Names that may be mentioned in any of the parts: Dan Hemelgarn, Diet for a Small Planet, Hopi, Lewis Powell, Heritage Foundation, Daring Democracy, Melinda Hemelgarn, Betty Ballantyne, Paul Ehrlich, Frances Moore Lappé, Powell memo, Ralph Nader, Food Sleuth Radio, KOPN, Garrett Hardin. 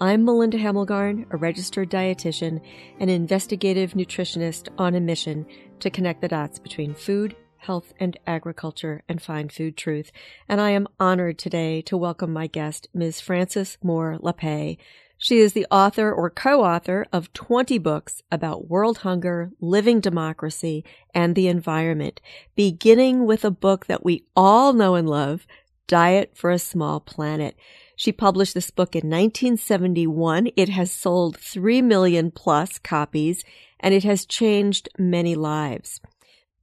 I'm Melinda Hemelgarn, a registered dietitian and investigative nutritionist on a mission to connect the dots between food, health, and agriculture and find food truth. And I am honored today to welcome my guest, Ms. Frances Moore Lappé. She is the author or co-author of 20 books about world hunger, living democracy, and the environment, beginning with a book that we all know and love, Diet for a Small Planet. She published this book in 1971. It has sold 3 million plus copies, and it has changed many lives.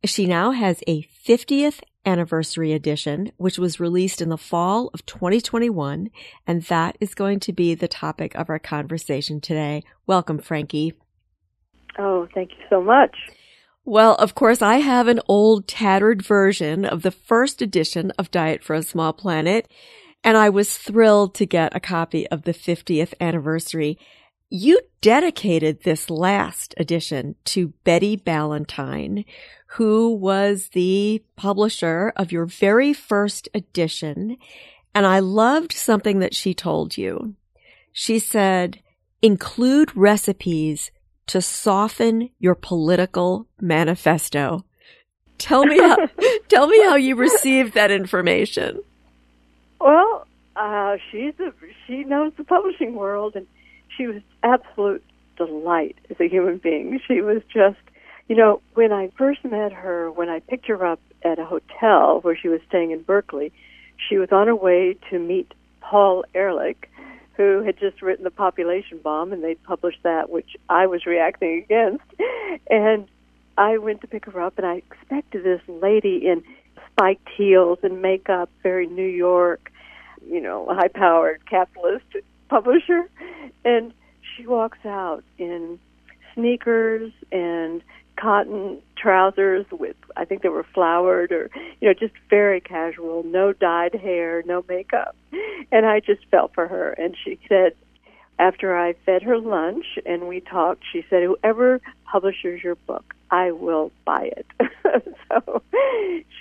She now has a 50th anniversary edition, which was released in the fall of 2021, and that is going to be the topic of our conversation today. Welcome, Frankie. Oh, thank you so much. Well, of course, I have an old tattered version of the first edition of Diet for a Small Planet, and I was thrilled to get a copy of the 50th anniversary. You dedicated this last edition to Betty Ballantyne, who was the publisher of your very first edition. And I loved something that she told you. She said, include recipes to soften your political manifesto. Tell me how you received that information. Well, she knows the publishing world, and she was absolute delight as a human being. She was just, you know, when I first met her, when I picked her up at a hotel where she was staying in Berkeley, she was on her way to meet Paul Ehrlich, who had just written The Population Bomb, and they'd published that, which I was reacting against. And I went to pick her up, and I expected this lady in spiked heels and makeup, very New York, you know, high-powered capitalist publisher. And she walks out in sneakers and cotton trousers with, I think they were flowered or, you know, just very casual, no dyed hair, no makeup. And I just fell for her. And she said, after I fed her lunch and we talked, she said, whoever publishes your book, I will buy it. So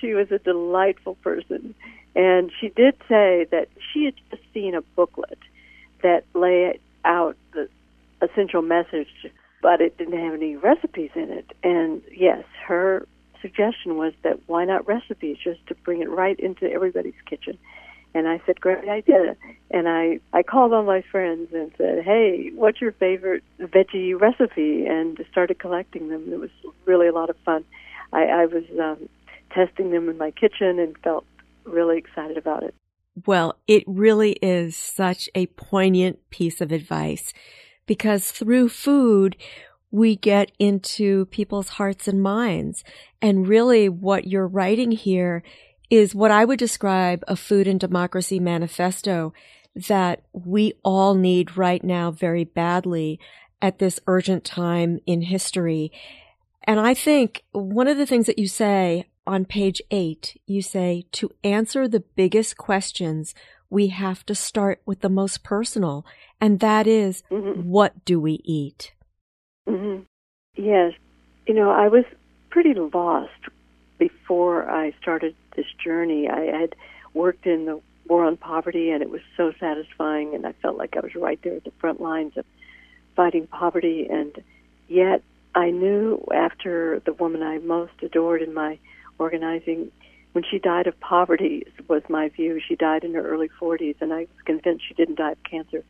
she was a delightful person. And she did say that she had just seen a booklet that laid out the essential message, but it didn't have any recipes in it. And yes, her suggestion was that why not recipes, just to bring it right into everybody's kitchen. And I said, great idea. And I called all my friends and said, hey, what's your favorite veggie recipe? And started collecting them. It was really a lot of fun. I was testing them in my kitchen and felt really excited about it. Well, it really is such a poignant piece of advice, because through food, we get into people's hearts and minds. And really what you're writing here is what I would describe a food and democracy manifesto that we all need right now very badly at this urgent time in history. And I think one of the things that you say on page 8, you say, to answer the biggest questions, we have to start with the most personal, and that is, what do we eat? Mm-hmm. Yes. You know, I was pretty lost before I started this journey. I had worked in the war on poverty, and it was so satisfying, and I felt like I was right there at the front lines of fighting poverty. And yet I knew after the woman I most adored in my organizing, when she died of poverty, was my view. She died in her early 40s, and I was convinced she didn't die of cancer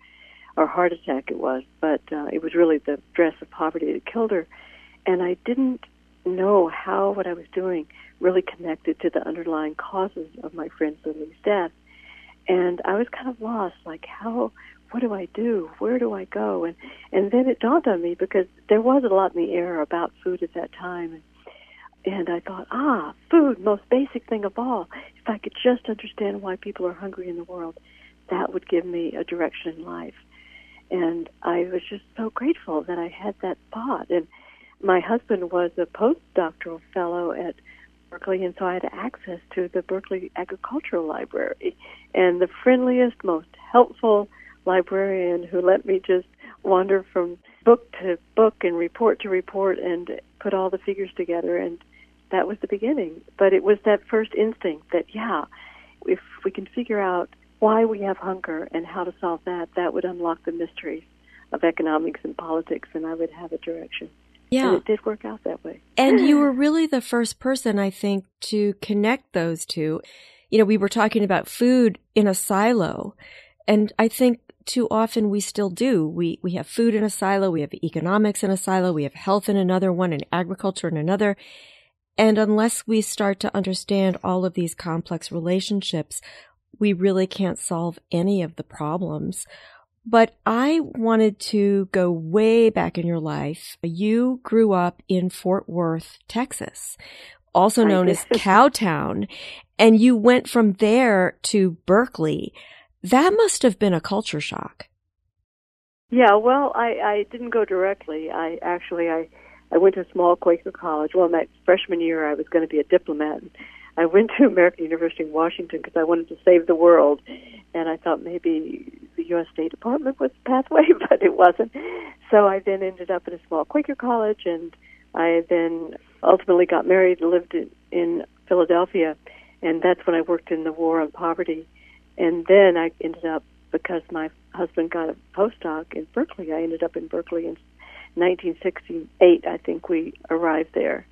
or heart attack, it was, but it was really the stress of poverty that killed her. And I didn't know how what I was doing really connected to the underlying causes of my friend Lily's death. And I was kind of lost, like, what do I do? Where do I go? And then it dawned on me, because there was a lot in the air about food at that time. And I thought, food, most basic thing of all. If I could just understand why people are hungry in the world, that would give me a direction in life. And I was just so grateful that I had that thought. And my husband was a postdoctoral fellow at Berkeley, and so I had access to the Berkeley Agricultural Library. And the friendliest, most helpful librarian who let me just wander from book to book and report to report and put all the figures together. And that was the beginning. But it was that first instinct that, yeah, if we can figure out why we have hunger and how to solve that, that would unlock the mysteries of economics and politics, and I would have a direction. Yeah. And it did work out that way. And you were really the first person, I think, to connect those two. You know, we were talking about food in a silo, and I think too often we still do. We have food in a silo, we have economics in a silo, we have health in another one, and agriculture in another. And unless we start to understand all of these complex relationships, we really can't solve any of the problems. But I wanted to go way back in your life. You grew up in Fort Worth, Texas, also known as Cowtown, and you went from there to Berkeley. That must have been a culture shock. Yeah, well, I didn't go directly. I went to a small Quaker college. Well, in my freshman year, I was going to be a diplomat. I went to American University in Washington because I wanted to save the world, and I thought maybe the U.S. State Department was the pathway, but it wasn't. So I then ended up at a small Quaker college, and I then ultimately got married and lived in Philadelphia, and that's when I worked in the war on poverty. And then I ended up, because my husband got a postdoc in Berkeley, I ended up in Berkeley in 1968, I think we arrived there.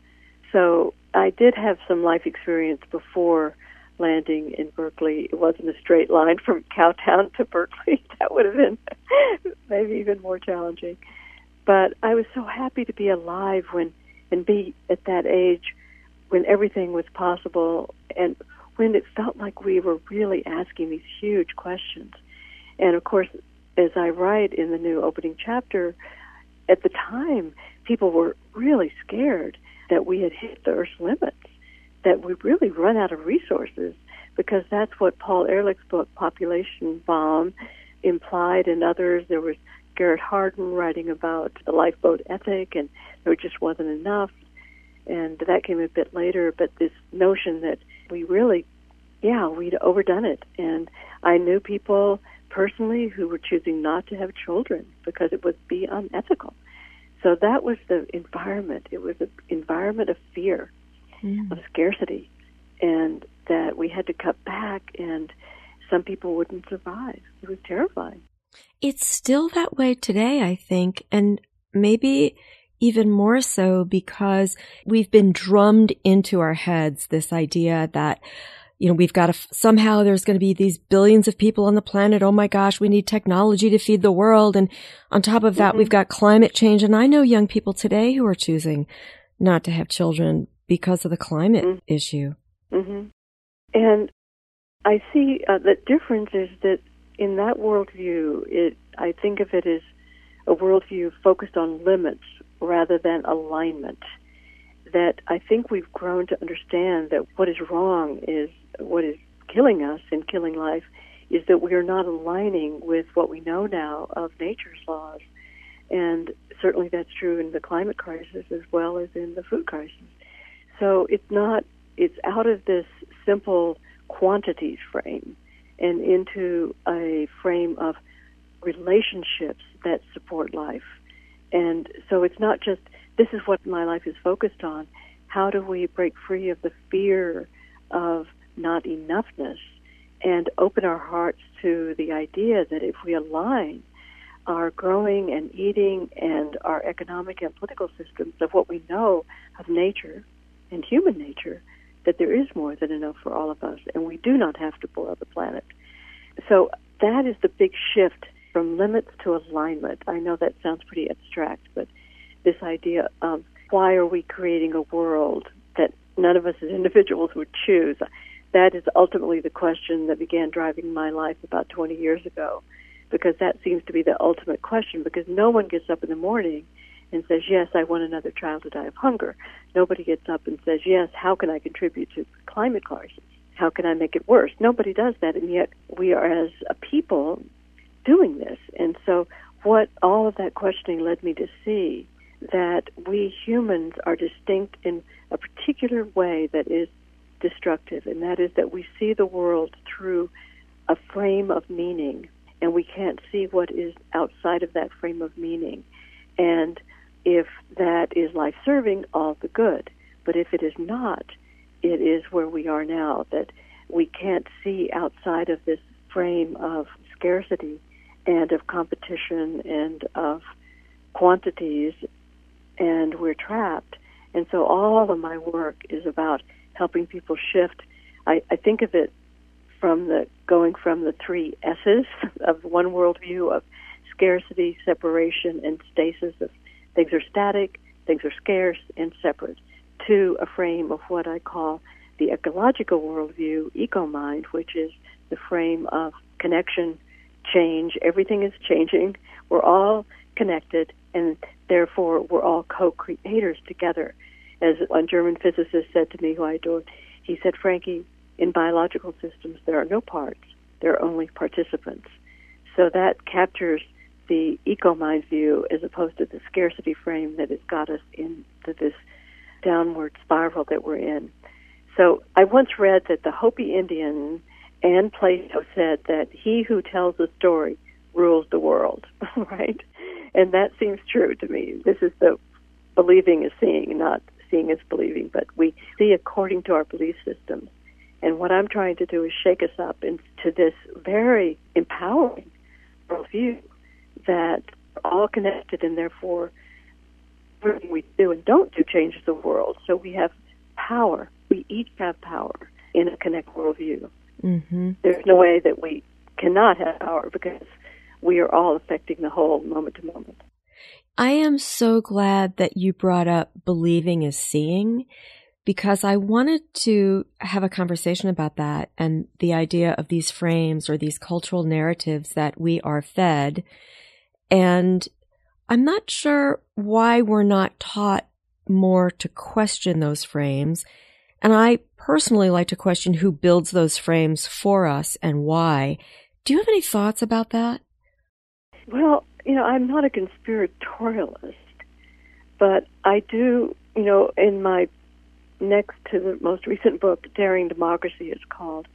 So I did have some life experience before landing in Berkeley. It wasn't a straight line from Cowtown to Berkeley. That would have been maybe even more challenging. But I was so happy to be alive and be at that age when everything was possible and when it felt like we were really asking these huge questions. And, of course, as I write in the new opening chapter, at the time, people were really scared that we had hit the Earth's limits, that we'd really run out of resources, because that's what Paul Ehrlich's book, Population Bomb, implied, and others. There was Garrett Hardin writing about the lifeboat ethic, and there just wasn't enough, and that came a bit later, but this notion that we really, we'd overdone it, and I knew people personally who were choosing not to have children because it would be unethical. So that was the environment. It was an environment of fear, of scarcity, and that we had to cut back, and some people wouldn't survive. It was terrifying. It's still that way today, I think, and maybe even more so because we've been drummed into our heads this idea that, you know, we've got to somehow there's going to be these billions of people on the planet. Oh my gosh, we need technology to feed the world. And on top of that, we've got climate change. And I know young people today who are choosing not to have children because of the climate issue. And I see the difference is that in that worldview, I think of it as a worldview focused on limits rather than alignment. That I think we've grown to understand that what is wrong is what is killing us and killing life is that we are not aligning with what we know now of nature's laws. And certainly that's true in the climate crisis as well as in the food crisis. So it's out of this simple quantities frame and into a frame of relationships that support life. And so it's not just, this is what my life is focused on. How do we break free of the fear of not enoughness and open our hearts to the idea that if we align our growing and eating and our economic and political systems of what we know of nature and human nature, that there is more than enough for all of us, and we do not have to boil the planet. So that is the big shift from limits to alignment. I know that sounds pretty abstract, but this idea of why are we creating a world that none of us as individuals would choose? That is ultimately the question that began driving my life about 20 years ago, because that seems to be the ultimate question, because no one gets up in the morning and says, yes, I want another child to die of hunger. Nobody gets up and says, yes, how can I contribute to the climate crisis? How can I make it worse? Nobody does that, and yet we are as a people doing this. And so what all of that questioning led me to see that we humans are distinct in a particular way that is destructive, and that is that we see the world through a frame of meaning, and we can't see what is outside of that frame of meaning. And if that is life-serving, all the good. But if it is not, it is where we are now, that we can't see outside of this frame of scarcity and of competition and of quantities, and we're trapped. And so all of my work is about helping people shift. I think of it from the going from the three S's of one worldview of scarcity, separation, and stasis, of things are static, things are scarce and separate, to a frame of what I call the ecological worldview, eco-mind, which is the frame of connection, change. Everything is changing. We're all connected, and therefore we're all co-creators together. As one German physicist said to me, who I adored, he said, Frankie, in biological systems, there are no parts. There are only participants. So that captures the eco-mind view as opposed to the scarcity frame that has got us into this downward spiral that we're in. So I once read that the Hopi Indian and Plato said that he who tells a story rules the world, right? And that seems true to me. This is the believing is seeing, not seeing is believing, but we see according to our belief systems. And what I'm trying to do is shake us up into this very empowering worldview that we're all connected, and therefore everything we do and don't do changes the world. So we have power. We each have power in a connected worldview. Mm-hmm. There's no way that we cannot have power, because we are all affecting the whole moment to moment. I am so glad that you brought up believing is seeing, because I wanted to have a conversation about that and the idea of these frames or these cultural narratives that we are fed. And I'm not sure why we're not taught more to question those frames. And I personally like to question who builds those frames for us and why. Do you have any thoughts about that? Well, I'm not a conspiratorialist, but I do, in my next to the most recent book, Daring Democracy it's called,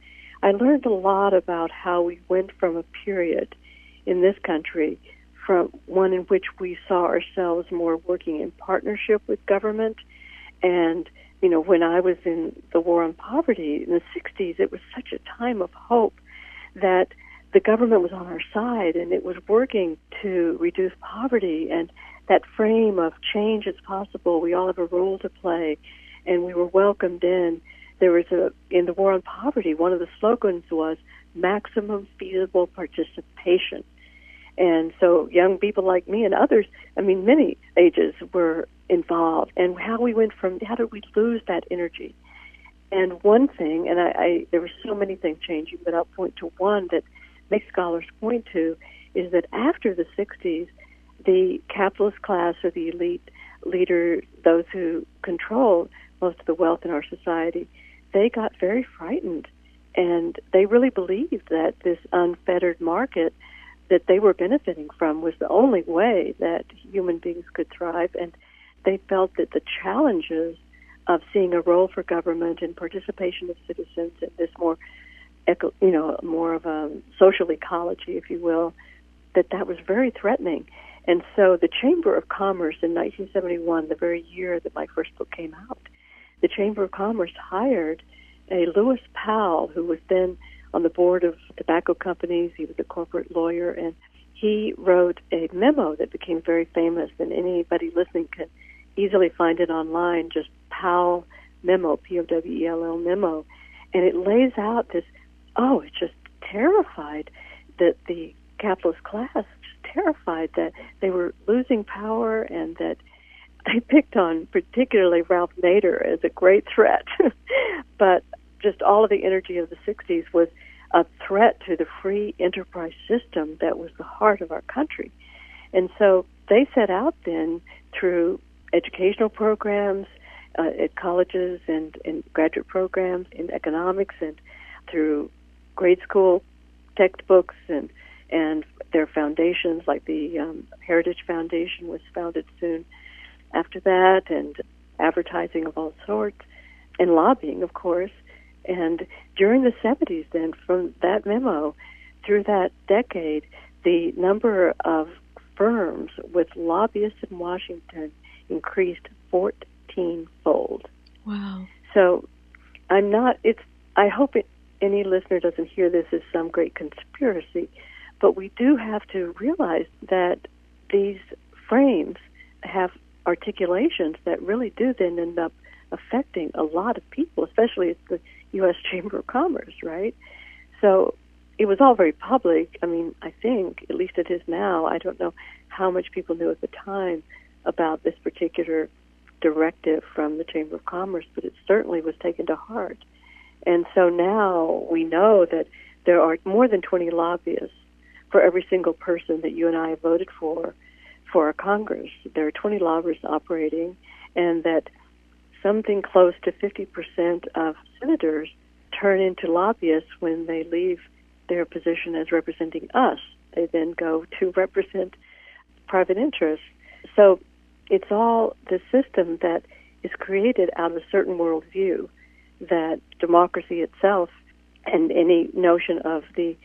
I learned a lot about how we went from a period in this country, from one in which we saw ourselves more working in partnership with government. And when I was in the war on poverty in the 60s, it was such a time of hope that the government was on our side and it was working to reduce poverty, and that frame of change is possible. We all have a role to play, and we were welcomed in. There was in the war on poverty, one of the slogans was maximum feasible participation. And so young people like me and others, many ages, were involved, and how did we lose that energy? And one thing, and I there were so many things changing, but I'll point to one that many scholars point to, is that after the 60s, the capitalist class or the elite leader, those who control most of the wealth in our society, they got very frightened, and they really believed that this unfettered market that they were benefiting from was the only way that human beings could thrive. And they felt that the challenges of seeing a role for government and participation of citizens in this more of a social ecology, if you will, that was very threatening. And so the Chamber of Commerce in 1971, the very year that my first book came out, the Chamber of Commerce hired a Lewis Powell, who was then on the board of tobacco companies. He was a corporate lawyer, and he wrote a memo that became very famous, and anybody listening can easily find it online, just Powell memo, Powell memo. And it lays out this, it's just terrified that the capitalist class, just terrified that they were losing power, and that they picked on particularly Ralph Nader as a great threat. But just all of the energy of the 60s was a threat to the free enterprise system that was the heart of our country. And so they set out then through educational programs at colleges and graduate programs in economics, and through grade school textbooks and their foundations, like the Heritage Foundation was founded soon after that, and advertising of all sorts, and lobbying, of course. And during the 70s, then, from that memo through that decade, the number of firms with lobbyists in Washington increased 14-fold. Wow. So I'm not, it's, I hope any listener doesn't hear this as some great conspiracy, but we do have to realize that these frames have articulations that really do then end up affecting a lot of people, especially at the U.S. Chamber of Commerce, right? So it was all very public. I mean, I think, at least it is now, I don't know how much people knew at the time about this particular directive from the Chamber of Commerce, but it certainly was taken to heart. And so now we know that there are more than 20 lobbyists for every single person that you and I have voted for our Congress. There are 20 lobbyists operating, and that something close to 50% of senators turn into lobbyists when they leave their position as representing us. They then go to represent private interests. So it's all the system that is created out of a certain worldview that democracy itself and any notion of the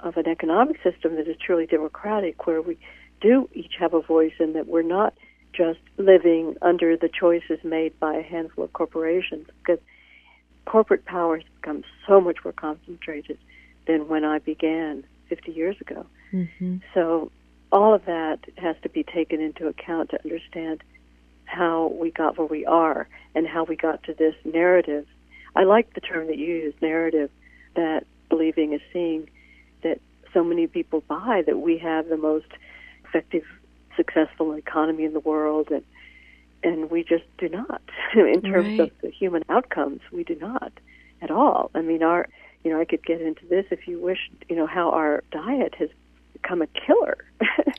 of an economic system that is truly democratic, where we do each have a voice and that we're not just living under the choices made by a handful of corporations, because corporate power has become so much more concentrated than when I began 50 years ago. Mm-hmm. So all of that has to be taken into account to understand how we got where we are and how we got to this narrative. I like the term that you use, narrative, that believing is seeing, that so many people buy, that we have the most effective, successful economy in the world, and we just do not. In terms of the human outcomes, we do not at all. I mean, our, you know, I could get into this if you wish, you know, how our diet has become a killer.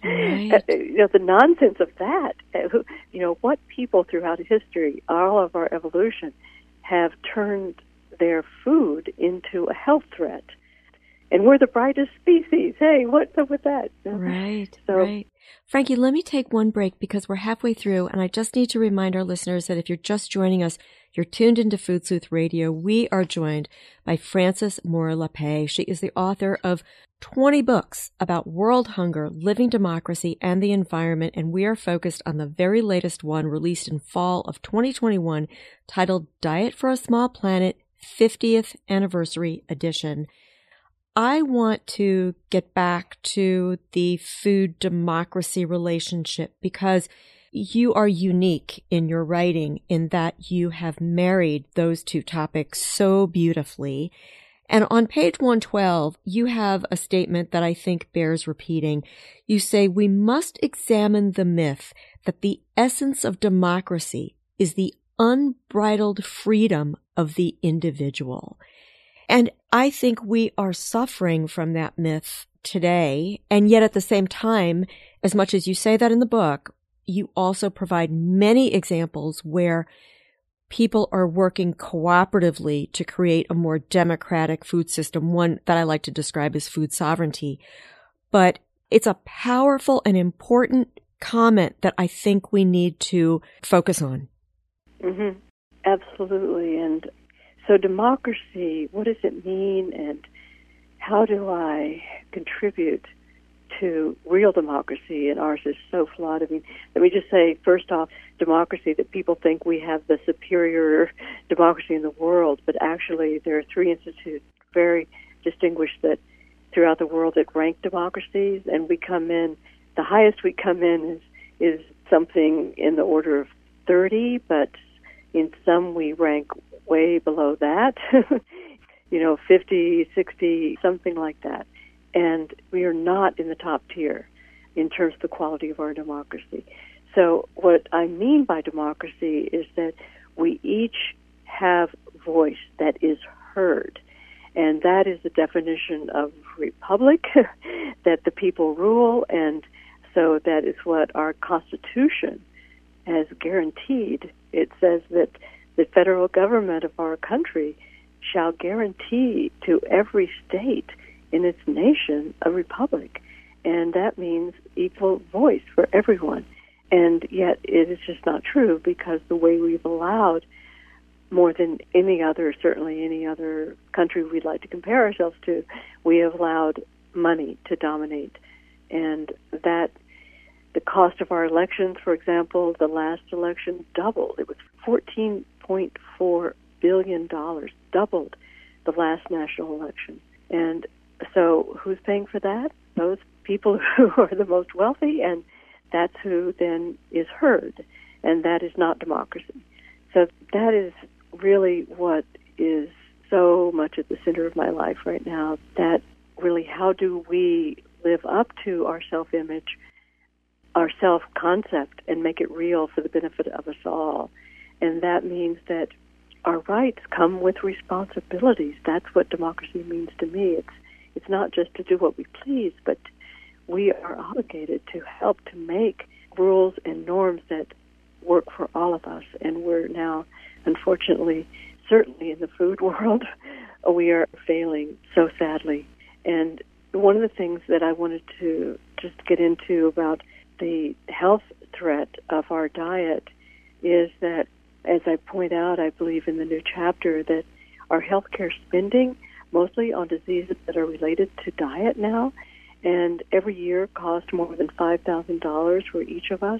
Right. You know, the nonsense of that, you know, what people throughout history, all of our evolution, have turned their food into a health threat. And we're the brightest species. Hey, what's up with that? Right. Frankie, let me take one break because we're halfway through, and I just need to remind our listeners that if you're just joining us, you're tuned into Food Sleuth Radio. We are joined by Frances Moore Lappé. She is the author of 20 books about world hunger, living democracy, and the environment, and we are focused on the very latest one released in fall of 2021 titled Diet for a Small Planet, 50th Anniversary Edition. I want to get back to the food democracy relationship because you are unique in your writing in that you have married those two topics so beautifully. And on page 112, you have a statement that I think bears repeating. You say, "We must examine the myth that the essence of democracy is the unbridled freedom of the individual." And I think we are suffering from that myth today. And yet at the same time, as much as you say that in the book, you also provide many examples where people are working cooperatively to create a more democratic food system, one that I like to describe as food sovereignty. But it's a powerful and important comment that I think we need to focus on. Mm-hmm. Absolutely. And so democracy, what does it mean, and how do I contribute to real democracy? And ours is so flawed. I mean, let me just say, first off, democracy, that people think we have the superior democracy in the world, but actually there are three institutes, very distinguished, that throughout the world that rank democracies, and we come in, the highest we come in is something in the order of 30, but in some we rank way below that, 50, 60, something like that. And we are not in the top tier in terms of the quality of our democracy. So what I mean by democracy is that we each have voice that is heard. And that is the definition of republic, that the people rule. And so that is what our Constitution has guaranteed. It says that the federal government of our country shall guarantee to every state in its nation a republic. And that means equal voice for everyone. And yet it is just not true, because the way we've allowed, more than any other, certainly any other country we'd like to compare ourselves to, we have allowed money to dominate. And that the cost of our elections, for example, the last election doubled. It was $14.4 billion, doubled the last national election. And so who's paying for that? Those people who are the most wealthy, and that's who then is heard, and that is not democracy. So that is really what is so much at the center of my life right now, that really, how do we live up to our self-image, our self-concept, and make it real for the benefit of us all? And that means that our rights come with responsibilities. That's what democracy means to me. It's not just to do what we please, but we are obligated to help to make rules and norms that work for all of us. And we're now, unfortunately, certainly in the food world, we are failing so sadly. And one of the things that I wanted to just get into about the health threat of our diet is that, as I point out, I believe in the new chapter, that our healthcare spending, mostly on diseases that are related to diet now, and every year cost more than $5,000 for each of us,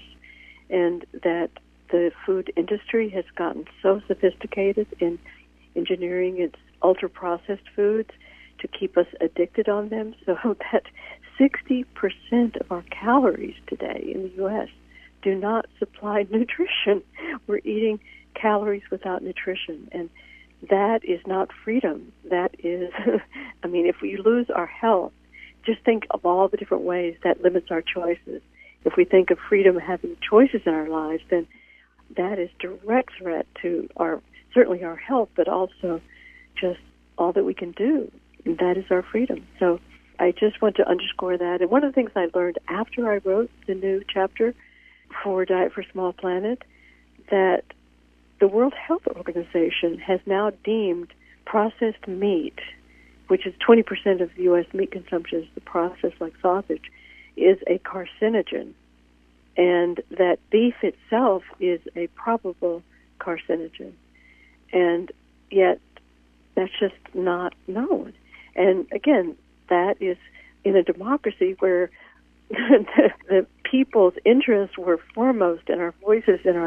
and that the food industry has gotten so sophisticated in engineering its ultra-processed foods to keep us addicted on them, so that 60% of our calories today in the U.S. do not supply nutrition. We're eating calories without nutrition, and that is not freedom. That is, I mean, if we lose our health, just think of all the different ways that limits our choices. If we think of freedom having choices in our lives, then that is direct threat to our, certainly our health, but also just all that we can do. And that is our freedom. So I just want to underscore that. And one of the things I learned after I wrote the new chapter for Diet for a Small Planet, that the World Health Organization has now deemed processed meat, which is 20% of U.S. meat consumption is the processed like sausage, is a carcinogen, and that beef itself is a probable carcinogen. And yet that's just not known. And again, that is in a democracy where the people's interests were foremost and our voices and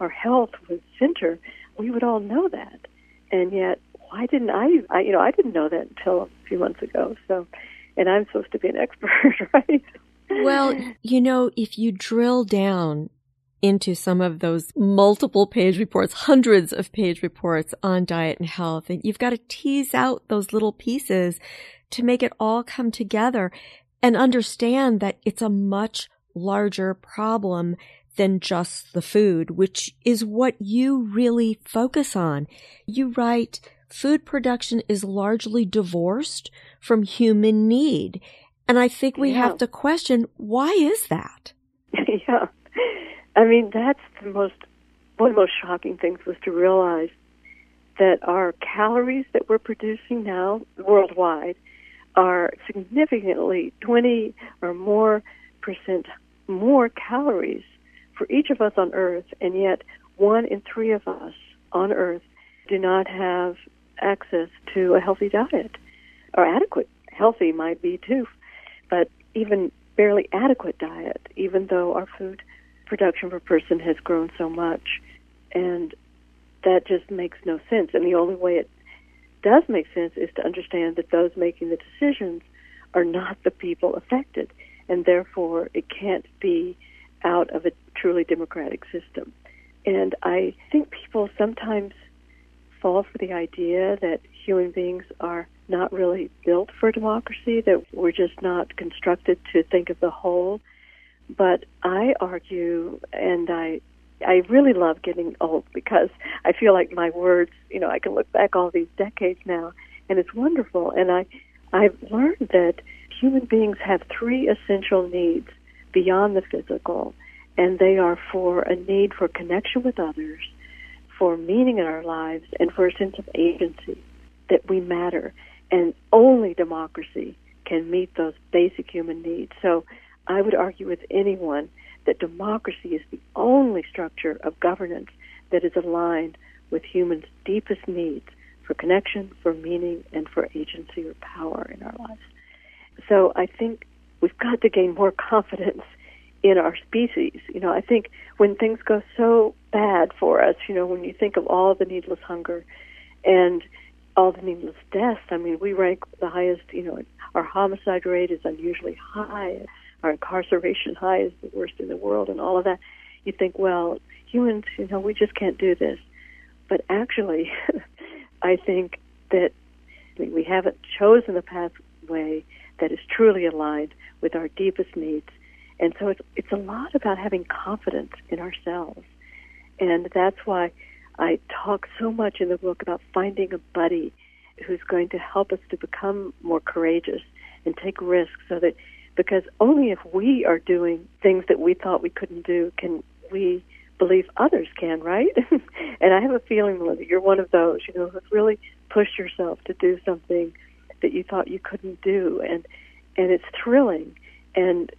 our health was center. We would all know that. And yet, why didn't I? You know, I didn't know that until a few months ago. So, and I'm supposed to be an expert, right? Well, you know, if you drill down into some of those multiple page reports, hundreds of page reports on diet and health, and you've got to tease out those little pieces to make it all come together and understand that it's a much larger problem than just the food, which is what you really focus on. You write, food production is largely divorced from human need. And I think we have to question, why is that? Yeah. I mean, that's the most, one of the most shocking things was to realize that our calories that we're producing now worldwide are significantly 20 or more percent more calories for each of us on Earth, and yet 1 in 3 of us on Earth do not have access to a healthy diet, or adequate, healthy might be too, but even barely adequate diet, even though our food production per person has grown so much. And that just makes no sense. And the only way it does make sense is to understand that those making the decisions are not the people affected, and therefore it can't be out of a truly democratic system. And I think people sometimes fall for the idea that human beings are not really built for democracy, that we're just not constructed to think of the whole. But I argue, and I really love getting old because I feel like my words, you know, I can look back all these decades now, and it's wonderful. And I've learned that human beings have 3 essential needs beyond the physical, and they are for a need for connection with others, for meaning in our lives, and for a sense of agency, that we matter. And only democracy can meet those basic human needs. So I would argue with anyone that democracy is the only structure of governance that is aligned with humans' deepest needs for connection, for meaning, and for agency or power in our lives. So I think we've got to gain more confidence in our species. You know, I think when things go so bad for us, you know, when you think of all the needless hunger and all the needless deaths, I mean, we rank the highest, you know, our homicide rate is unusually high, our incarceration high is the worst in the world, and all of that. You think, well, humans, you know, we just can't do this. But actually, I think that we haven't chosen a pathway that is truly aligned with our deepest needs. And so it's a lot about having confidence in ourselves. And that's why I talk so much in the book about finding a buddy who's going to help us to become more courageous and take risks, so that, because only if we are doing things that we thought we couldn't do can we believe others can, right? And I have a feeling, Melinda, you're one of those, you know, who's really pushed yourself to do something that you thought you couldn't do. And it's thrilling. And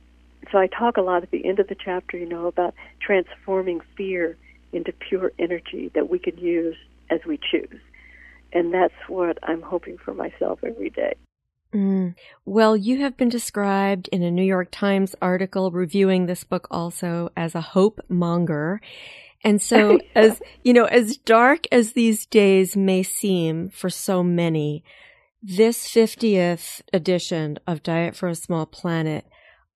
so I talk a lot at the end of the chapter, you know, about transforming fear into pure energy that we can use as we choose. And that's what I'm hoping for myself every day. Mm. Well, you have been described in a New York Times article reviewing this book also as a hope monger. And so, as you know, as dark as these days may seem for so many, this 50th edition of Diet for a Small Planet,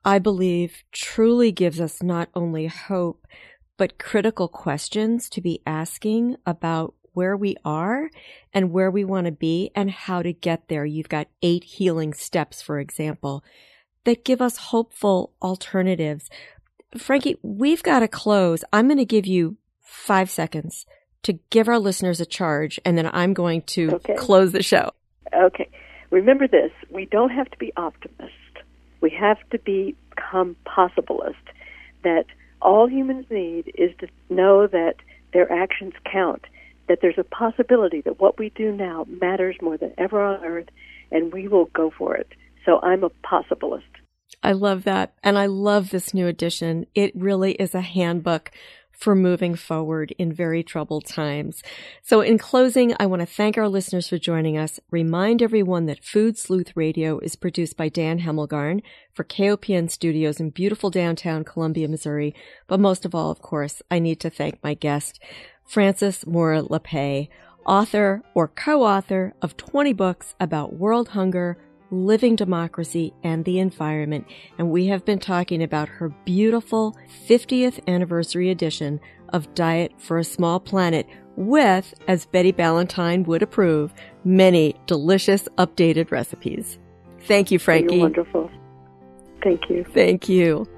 I believe, truly gives us not only hope, but critical questions to be asking about where we are and where we want to be and how to get there. You've got 8 healing steps, for example, that give us hopeful alternatives. Frankie, we've got to close. I'm going to give you 5 seconds to give our listeners a charge, and then I'm going to close the show. Okay. Remember this. We don't have to be optimists. We have to become possibilists, that all humans need is to know that their actions count, that there's a possibility that what we do now matters more than ever on Earth, and we will go for it. So I'm a possibilist. I love that. And I love this new edition. It really is a handbook for moving forward in very troubled times. So in closing, I want to thank our listeners for joining us, remind everyone that Food Sleuth Radio is produced by Dan Hemelgarn for KOPN Studios in beautiful downtown Columbia, Missouri. But most of all, of course, I need to thank my guest, Frances Moore Lappé, author or co-author of 20 books about world hunger, living democracy, and the environment. And we have been talking about her beautiful 50th anniversary edition of Diet for a Small Planet with, as Betty Ballantyne would approve, many delicious updated recipes. Thank you, Frankie. You're wonderful. Thank you. Thank you.